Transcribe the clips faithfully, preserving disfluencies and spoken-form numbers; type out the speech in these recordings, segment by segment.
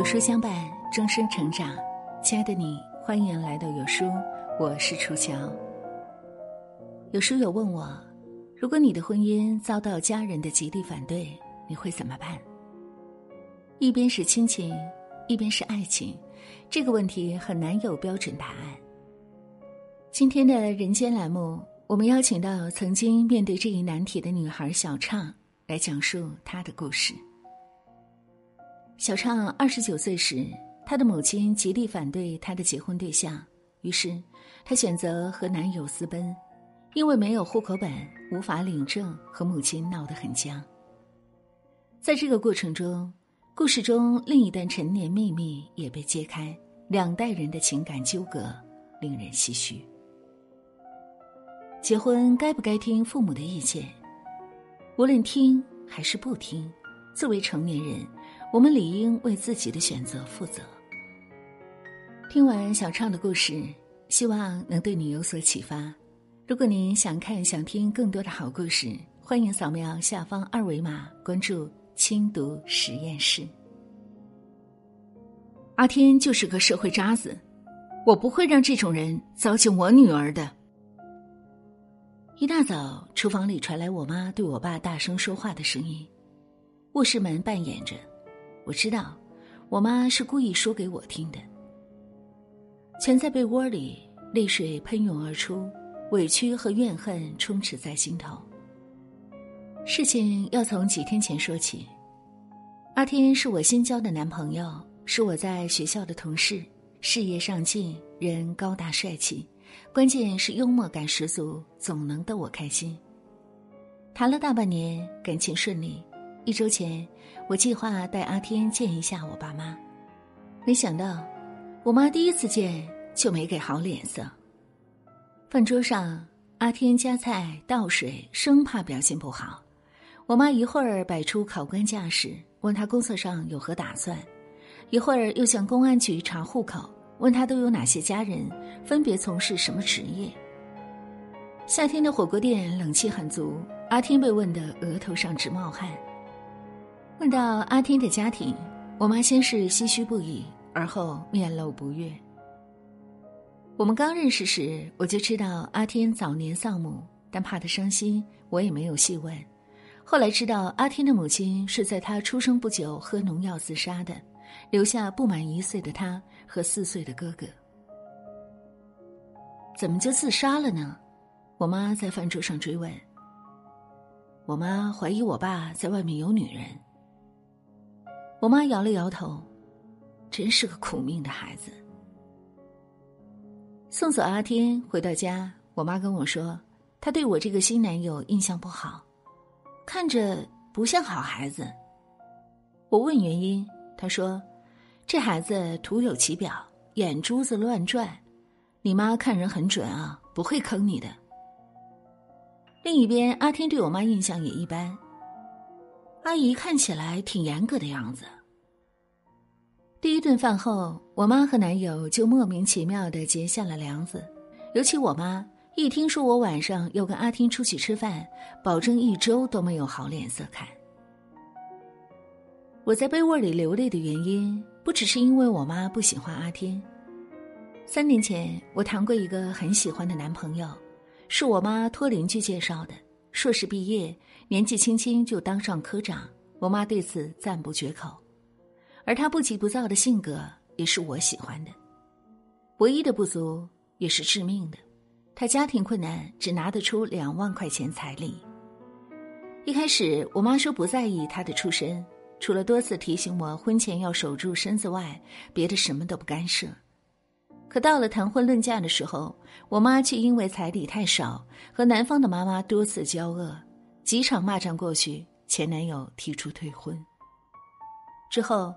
有书相伴，终生成长。亲爱的你，欢迎来到有书，我是楚乔。有书友问我，如果你的婚姻遭到家人的极力反对，你会怎么办？一边是亲情，一边是爱情，这个问题很难有标准答案。今天的人间栏目，我们邀请到曾经面对这一难题的女孩小畅来讲述她的故事。小畅二十九岁时，她的母亲极力反对她的结婚对象，于是她选择和男友私奔，因为没有户口本无法领证，和母亲闹得很僵。在这个过程中，故事中另一段陈年秘密也被揭开，两代人的情感纠葛令人唏嘘。结婚该不该听父母的意见？无论听还是不听，作为成年人，我们理应为自己的选择负责。听完小畅的故事，希望能对你有所启发。如果您想看想听更多的好故事，欢迎扫描下方二维码关注轻读实验室。阿天就是个社会渣子，我不会让这种人糟践我女儿的。一大早，厨房里传来我妈对我爸大声说话的声音，卧室门半掩着，我知道我妈是故意说给我听的。蜷在被窝里，泪水喷涌而出，委屈和怨恨充斥在心头。事情要从几天前说起。阿天是我新交的男朋友，是我在学校的同事，事业上进，人高大帅气，关键是幽默感十足，总能逗我开心。谈了大半年，感情顺利。一周前，我计划带阿天见一下我爸妈，没想到我妈第一次见就没给好脸色。饭桌上，阿天夹菜倒水，生怕表现不好。我妈一会儿摆出考官架势，问他工作上有何打算，一会儿又向公安局查户口，问他都有哪些家人，分别从事什么职业。夏天的火锅店冷气很足，阿天被问得额头上直冒汗。问到阿天的家庭，我妈先是唏嘘不已，而后面露不悦。我们刚认识时，我就知道阿天早年丧母，但怕他伤心，我也没有细问。后来知道阿天的母亲是在他出生不久喝农药自杀的，留下不满一岁的他和四岁的哥哥。怎么就自杀了呢？我妈在饭桌上追问。我妈怀疑我爸在外面有女人。我妈摇了摇头，真是个苦命的孩子。送走阿天回到家，我妈跟我说，她对我这个新男友印象不好，看着不像好孩子。我问原因，她说，这孩子徒有其表，眼珠子乱转，你妈看人很准啊，不会坑你的。另一边，阿天对我妈印象也一般，阿姨看起来挺严格的样子。第一顿饭后，我妈和男友就莫名其妙地结下了梁子。尤其我妈一听说我晚上要跟阿天出去吃饭，保证一周都没有好脸色看。我在被窝里流泪的原因，不只是因为我妈不喜欢阿天。三年前，我谈过一个很喜欢的男朋友，是我妈托邻居介绍的，硕士毕业，年纪轻轻就当上科长，我妈对此赞不绝口。而她不急不躁的性格也是我喜欢的。唯一的不足也是致命的，她家庭困难，只拿得出两万块钱彩礼。一开始我妈说不在意她的出身，除了多次提醒我婚前要守住身子外，别的什么都不干涉。可到了谈婚论嫁的时候，我妈却因为彩礼太少和男方的妈妈多次交恶，几场骂战过去，前男友提出退婚。之后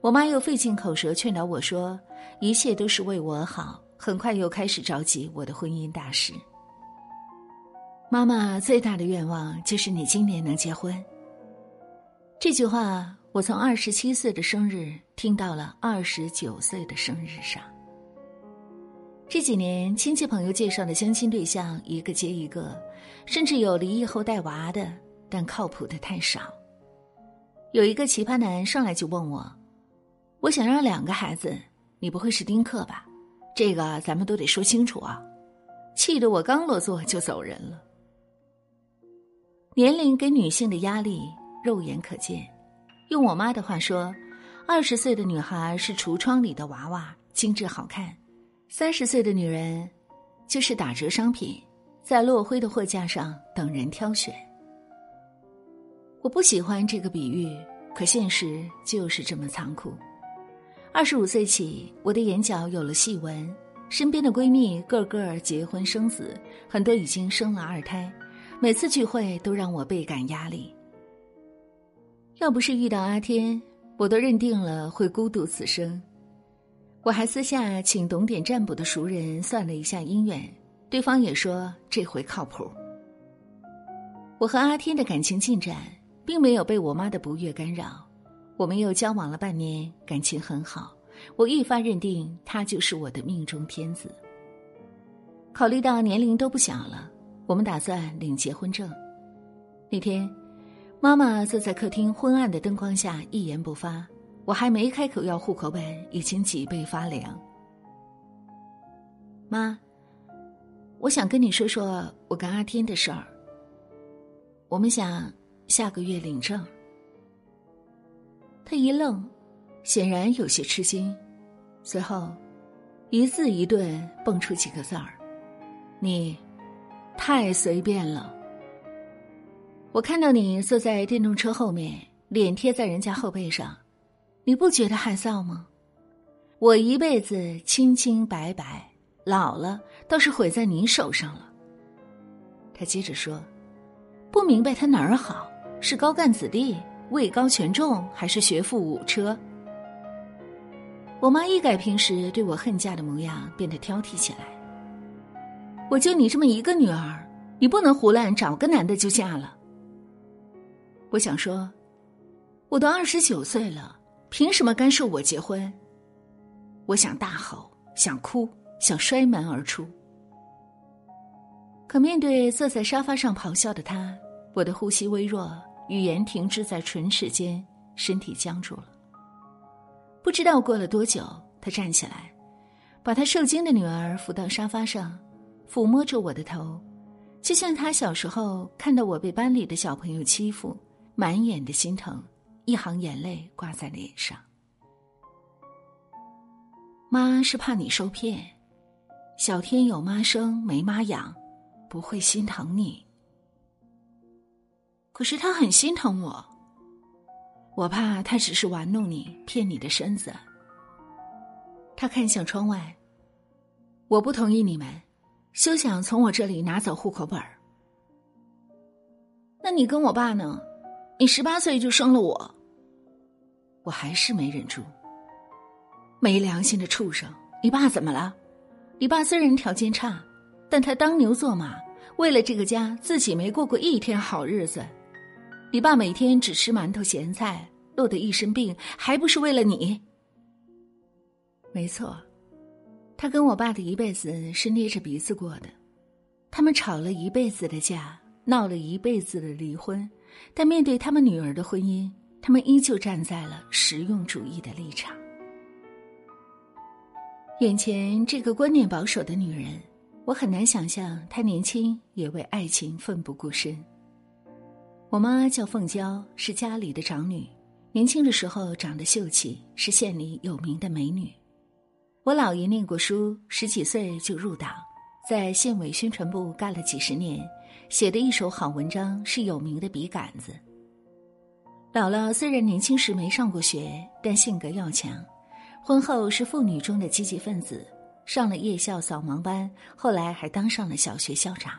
我妈又费尽口舌劝导我说，一切都是为我好，很快又开始着急我的婚姻大事。妈妈最大的愿望就是你今年能结婚。这句话我从二十七岁的生日听到了二十九岁的生日上。这几年亲戚朋友介绍的相亲对象一个接一个，甚至有离异后带娃的，但靠谱的太少。有一个奇葩男上来就问我，我想让两个孩子，你不会是丁克吧？这个咱们都得说清楚啊！”气得我刚落座就走人了。年龄给女性的压力肉眼可见，用我妈的话说，二十岁的女孩是橱窗里的娃娃，精致好看；三十岁的女人就是打折商品，在落灰的货架上等人挑选。我不喜欢这个比喻，可现实就是这么残酷。二十五岁起，我的眼角有了细纹，身边的闺蜜个个结婚生子，很多已经生了二胎，每次聚会都让我倍感压力。要不是遇到阿天，我都认定了会孤独此生。我还私下请懂点占卜的熟人算了一下姻缘，对方也说这回靠谱。我和阿天的感情进展并没有被我妈的不悦干扰，我们又交往了半年，感情很好，我愈发认定他就是我的命中天子。考虑到年龄都不小了，我们打算领结婚证。那天，妈妈坐在客厅昏暗的灯光下一言不发，我还没开口要户口本，已经脊背发凉。妈，我想跟你说说我跟阿天的事儿。我们想下个月领证。他一愣，显然有些吃惊，随后一字一顿蹦出几个字儿：“你太随便了。”我看到你坐在电动车后面，脸贴在人家后背上，你不觉得害臊吗？我一辈子清清白白，老了倒是毁在你手上了。他接着说，不明白他哪儿好，是高干子弟，位高权重，还是学富五车？我妈一改平时对我恨嫁的模样，变得挑剔起来。我就你这么一个女儿，你不能胡乱找个男的就嫁了。我想说，我都二十九岁了，凭什么干涉我结婚？我想大吼，想哭，想摔门而出。可面对坐在沙发上咆哮的他，我的呼吸微弱，语言停滞在唇齿间，身体僵住了。不知道过了多久，他站起来，把他受惊的女儿扶到沙发上，抚摸着我的头，就像他小时候看到我被班里的小朋友欺负，满眼的心疼，一行眼泪挂在脸上。妈是怕你受骗，小天有妈生没妈养，不会心疼你。可是他很心疼我，我怕他只是玩弄你，骗你的身子。他看向窗外，我不同意你们，休想从我这里拿走户口本儿。那你跟我爸呢？你十八岁就生了我。我还是没忍住。没良心的畜生，你爸怎么了？你爸虽然条件差，但他当牛做马，为了这个家，自己没过过一天好日子。你爸每天只吃馒头咸菜，落得一身病，还不是为了你？没错，他跟我爸的一辈子是捏着鼻子过的，他们吵了一辈子的架，闹了一辈子的离婚，但面对他们女儿的婚姻，他们依旧站在了实用主义的立场。眼前这个观念保守的女人，我很难想象她年轻也为爱情奋不顾身。我妈叫凤娇，是家里的长女，年轻的时候长得秀气，是县里有名的美女。我姥爷念过书，十几岁就入党，在县委宣传部干了几十年，写的一手好文章，是有名的笔杆子。姥姥虽然年轻时没上过学，但性格要强，婚后是妇女中的积极分子，上了夜校扫盲班，后来还当上了小学校长。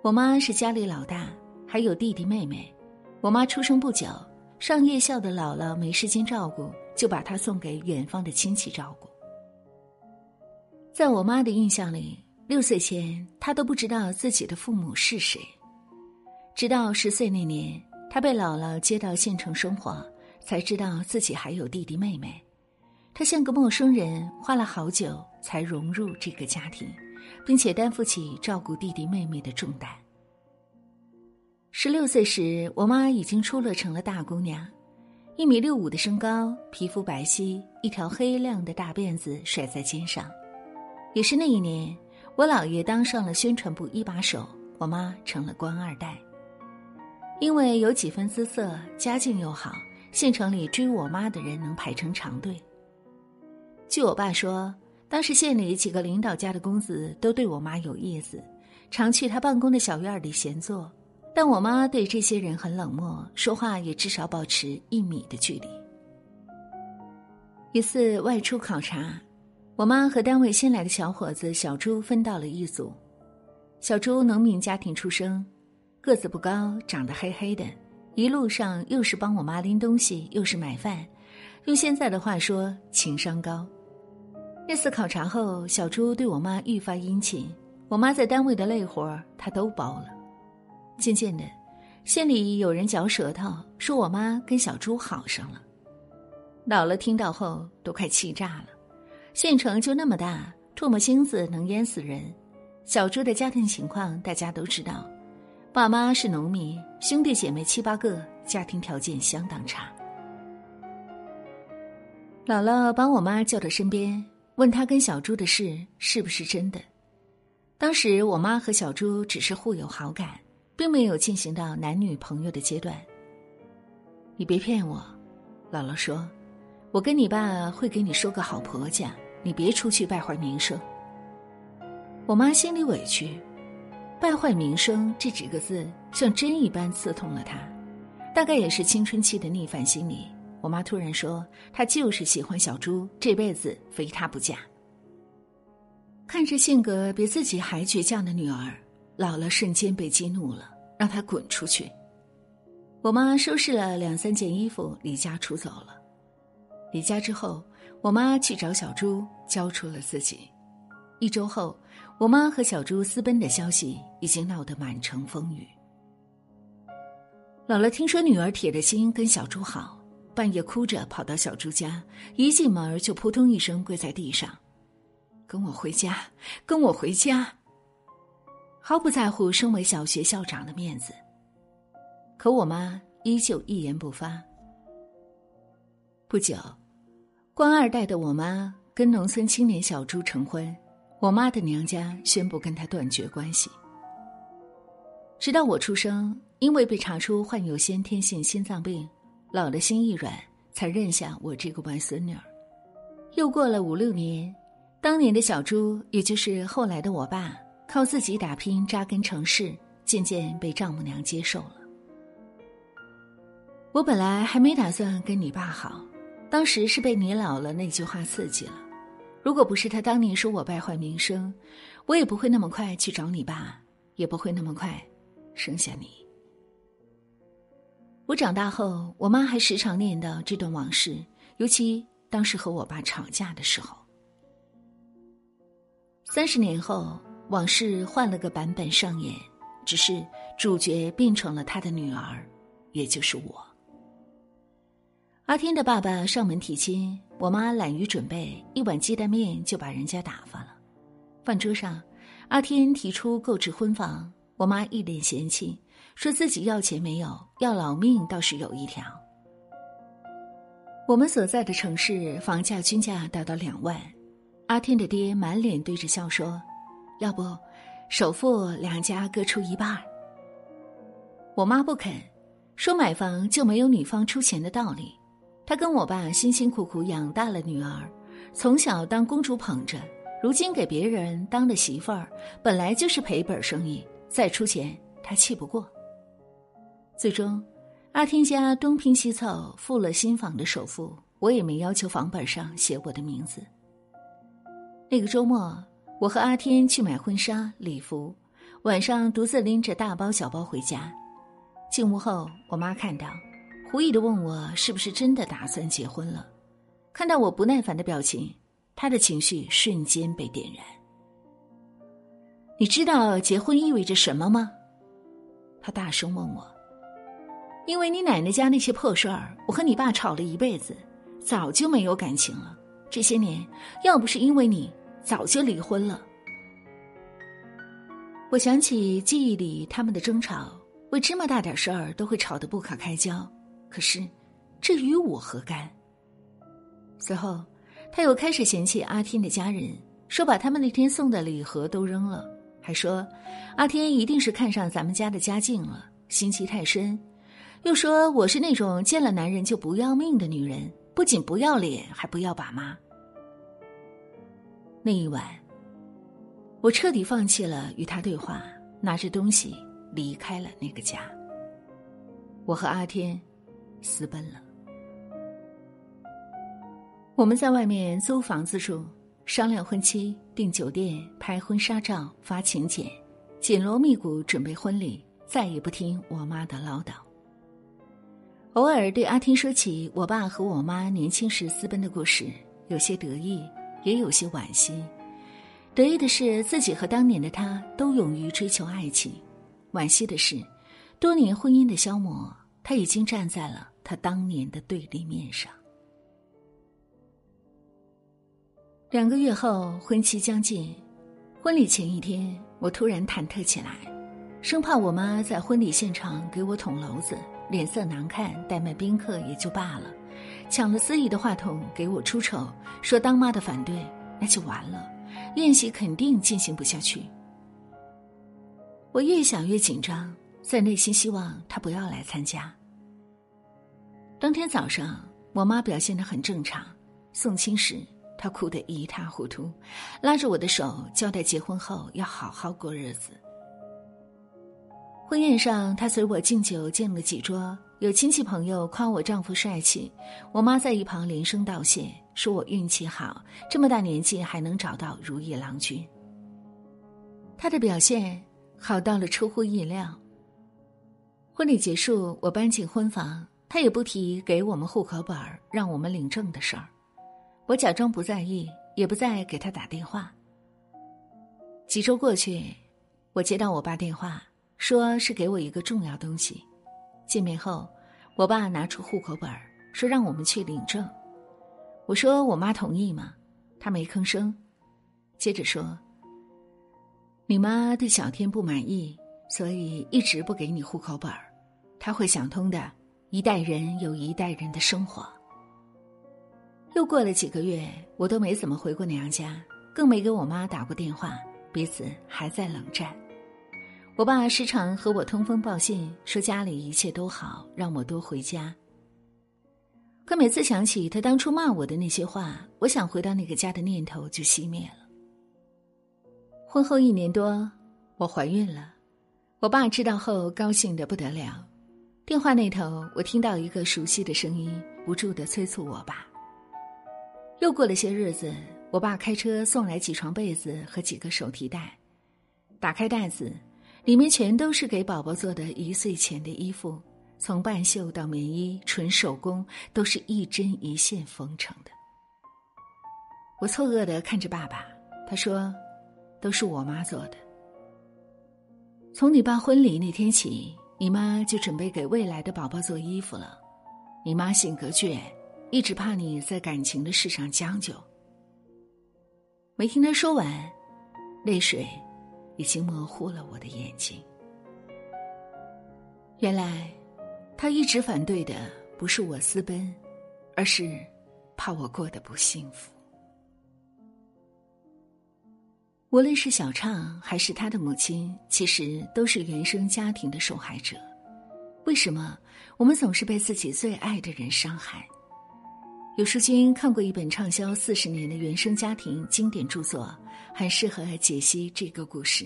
我妈是家里老大，还有弟弟妹妹。我妈出生不久，上夜校的姥姥没时间照顾，就把她送给远方的亲戚照顾。在我妈的印象里，六岁前她都不知道自己的父母是谁。直到十岁那年，她被姥姥接到县城生活，才知道自己还有弟弟妹妹。她像个陌生人，花了好久才融入这个家庭，并且担负起照顾弟弟妹妹的重担。十六岁时，我妈已经出落成了大姑娘，一米六五的身高，皮肤白皙，一条黑亮的大辫子甩在肩上。也是那一年，我姥爷当上了宣传部一把手，我妈成了官二代。因为有几分姿色，家境又好，县城里追我妈的人能排成长队。据我爸说，当时县里几个领导家的公子都对我妈有意思，常去她办公的小院里闲坐，但我妈对这些人很冷漠，说话也至少保持一米的距离。一次外出考察，我妈和单位新来的小伙子小朱分到了一组。小朱农民家庭出生，个子不高，长得黑黑的，一路上又是帮我妈拎东西，又是买饭，用现在的话说，情商高。那次考察后，小朱对我妈愈发殷勤，我妈在单位的累活她都包了。渐渐的，县里有人嚼舌头说我妈跟小朱好上了。姥姥听到后都快气炸了，县城就那么大，唾沫星子能淹死人。小朱的家庭情况大家都知道，爸妈是农民，兄弟姐妹七八个，家庭条件相当差。姥姥把我妈叫到身边，问她跟小朱的事是不是真的。当时我妈和小朱只是互有好感，并没有进行到男女朋友的阶段。你别骗我，姥姥说，我跟你爸会给你说个好婆家，你别出去败坏名声。我妈心里委屈，败坏名声这几个字像针一般刺痛了她，大概也是青春期的逆反心理。我妈突然说，她就是喜欢小朱，这辈子非他不嫁。看着性格比自己还倔强的女儿，姥姥瞬间被激怒了，让她滚出去。我妈收拾了两三件衣服离家出走了。离家之后，我妈去找小朱，交出了自己。一周后，我妈和小朱私奔的消息已经闹得满城风雨。姥姥听说女儿铁了心跟小朱好，半夜哭着跑到小朱家，一进门就扑通一声跪在地上，跟我回家，跟我回家，毫不在乎身为小学校长的面子。可我妈依旧一言不发。不久，官二代的我妈跟农村青年小朱成婚，我妈的娘家宣布跟她断绝关系。直到我出生，因为被查出患有先天性心脏病，姥姥心一软，才认下我这个外孙女儿。又过了五六年，当年的小朱，也就是后来的我爸，靠自己打拼扎根城市，渐渐被丈母娘接受了。我本来还没打算跟你爸好，当时是被你姥姥那句话刺激了。如果不是他当年说我败坏名声，我也不会那么快去找你爸，也不会那么快生下你。我长大后，我妈还时常念叨这段往事，尤其当时和我爸吵架的时候。三十年后，往事换了个版本上演，只是主角变成了他的女儿，也就是我。阿天的爸爸上门提亲，我妈懒于准备，一碗鸡蛋面就把人家打发了。饭桌上，阿天提出购置婚房，我妈一脸嫌弃，说自己要钱没有，要老命倒是有一条。我们所在的城市房价均价达到两万，阿天的爹满脸堆着笑说，要不首付两家各出一半。我妈不肯，说买房就没有女方出钱的道理。她跟我爸辛辛苦苦养大了女儿，从小当公主捧着，如今给别人当了媳妇儿，本来就是赔本生意，再出钱她气不过。最终阿天家东拼西凑付了新房的首付，我也没要求房本上写我的名字。那个周末，我和阿天去买婚纱礼服，晚上独自拎着大包小包回家。进屋后，我妈看到，狐疑地问我是不是真的打算结婚了。看到我不耐烦的表情，她的情绪瞬间被点燃。你知道结婚意味着什么吗？她大声问我。因为你奶奶家那些破事儿，我和你爸吵了一辈子，早就没有感情了。这些年，要不是因为你，早就离婚了。我想起记忆里他们的争吵，为芝麻大点事儿都会吵得不可开交，可是这与我何干？随后，他又开始嫌弃阿天的家人，说把他们那天送的礼盒都扔了，还说阿天一定是看上咱们家的家境了，心机太深。又说我是那种见了男人就不要命的女人，不仅不要脸，还不要爸妈。那一晚，我彻底放弃了与他对话，拿着东西离开了那个家。我和阿天私奔了。我们在外面租房子住，商量婚期，订酒店，拍婚纱照，发请柬，紧锣密鼓准备婚礼，再也不听我妈的唠叨。偶尔对阿天说起我爸和我妈年轻时私奔的故事，有些得意，也有些惋惜。得意的是自己和当年的他都勇于追求爱情，惋惜的是多年婚姻的消磨，他已经站在了他当年的对立面上。两个月后，婚期将近，婚礼前一天，我突然忐忑起来，生怕我妈在婚礼现场给我捅娄子，脸色难看，怠慢宾客也就罢了，抢了司仪的话筒给我出丑，说当妈的反对，那就完了，宴席肯定进行不下去。我越想越紧张，在内心希望她不要来参加。当天早上，我妈表现得很正常，送亲时她哭得一塌糊涂，拉着我的手交代结婚后要好好过日子。婚宴上，她随我敬酒敬了几桌，有亲戚朋友夸我丈夫帅气，我妈在一旁连声道谢，说我运气好，这么大年纪还能找到如意郎君。她的表现好到了出乎意料。婚礼结束，我搬进婚房，她也不提给我们户口本让我们领证的事儿，我假装不在意，也不再给她打电话。几周过去，我接到我爸电话，说是给我一个重要东西。见面后，我爸拿出户口本说让我们去领证。我说我妈同意吗？他没吭声，接着说，你妈对小天不满意，所以一直不给你户口本，她会想通的，一代人有一代人的生活。又过了几个月，我都没怎么回过娘家，更没给我妈打过电话，彼此还在冷战。我爸时常和我通风报信，说家里一切都好，让我多回家。可每次想起他当初骂我的那些话，我想回到那个家的念头就熄灭了。婚后一年多，我怀孕了。我爸知道后高兴得不得了。电话那头，我听到一个熟悉的声音，不住地催促我爸。又过了些日子，我爸开车送来几床被子和几个手提袋。打开袋子，里面全都是给宝宝做的一岁前的衣服，从半袖到棉衣，纯手工，都是一针一线缝成的。我错愕地看着爸爸，他说，都是我妈做的。从你爸婚礼那天起，你妈就准备给未来的宝宝做衣服了。你妈性格倔，一直怕你在感情的事上将就。没听他说完，泪水已经模糊了我的眼睛。原来他一直反对的不是我私奔，而是怕我过得不幸福。无论是小畅还是他的母亲，其实都是原生家庭的受害者。为什么我们总是被自己最爱的人伤害？有书君看过一本畅销四十年的原生家庭经典著作，很适合解析这个故事。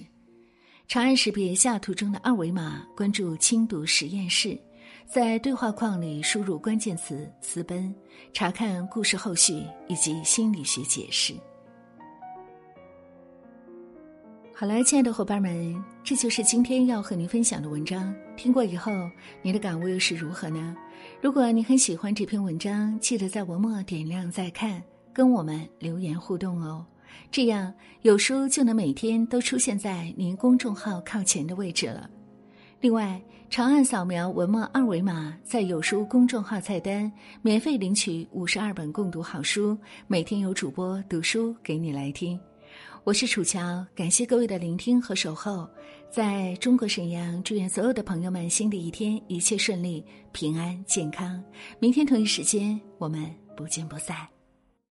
长按识别下图中的二维码，关注轻读实验室，在对话框里输入关键词私奔，查看故事后续以及心理学解释。好了，亲爱的伙伴们，这就是今天要和您分享的文章。听过以后，您的感悟又是如何呢？如果你很喜欢这篇文章，记得在文末点亮再看，跟我们留言互动哦。这样有书就能每天都出现在您公众号靠前的位置了。另外，长按扫描文末二维码，在有书公众号菜单免费领取五十二本共读好书，每天有主播读书给你来听。我是楚乔，感谢各位的聆听和守候。在中国沈阳，祝愿所有的朋友们新的一天一切顺利、平安健康。明天同一时间，我们不见不散。